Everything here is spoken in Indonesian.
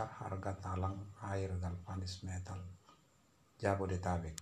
harga talang air galvanis metal Jabodetabek.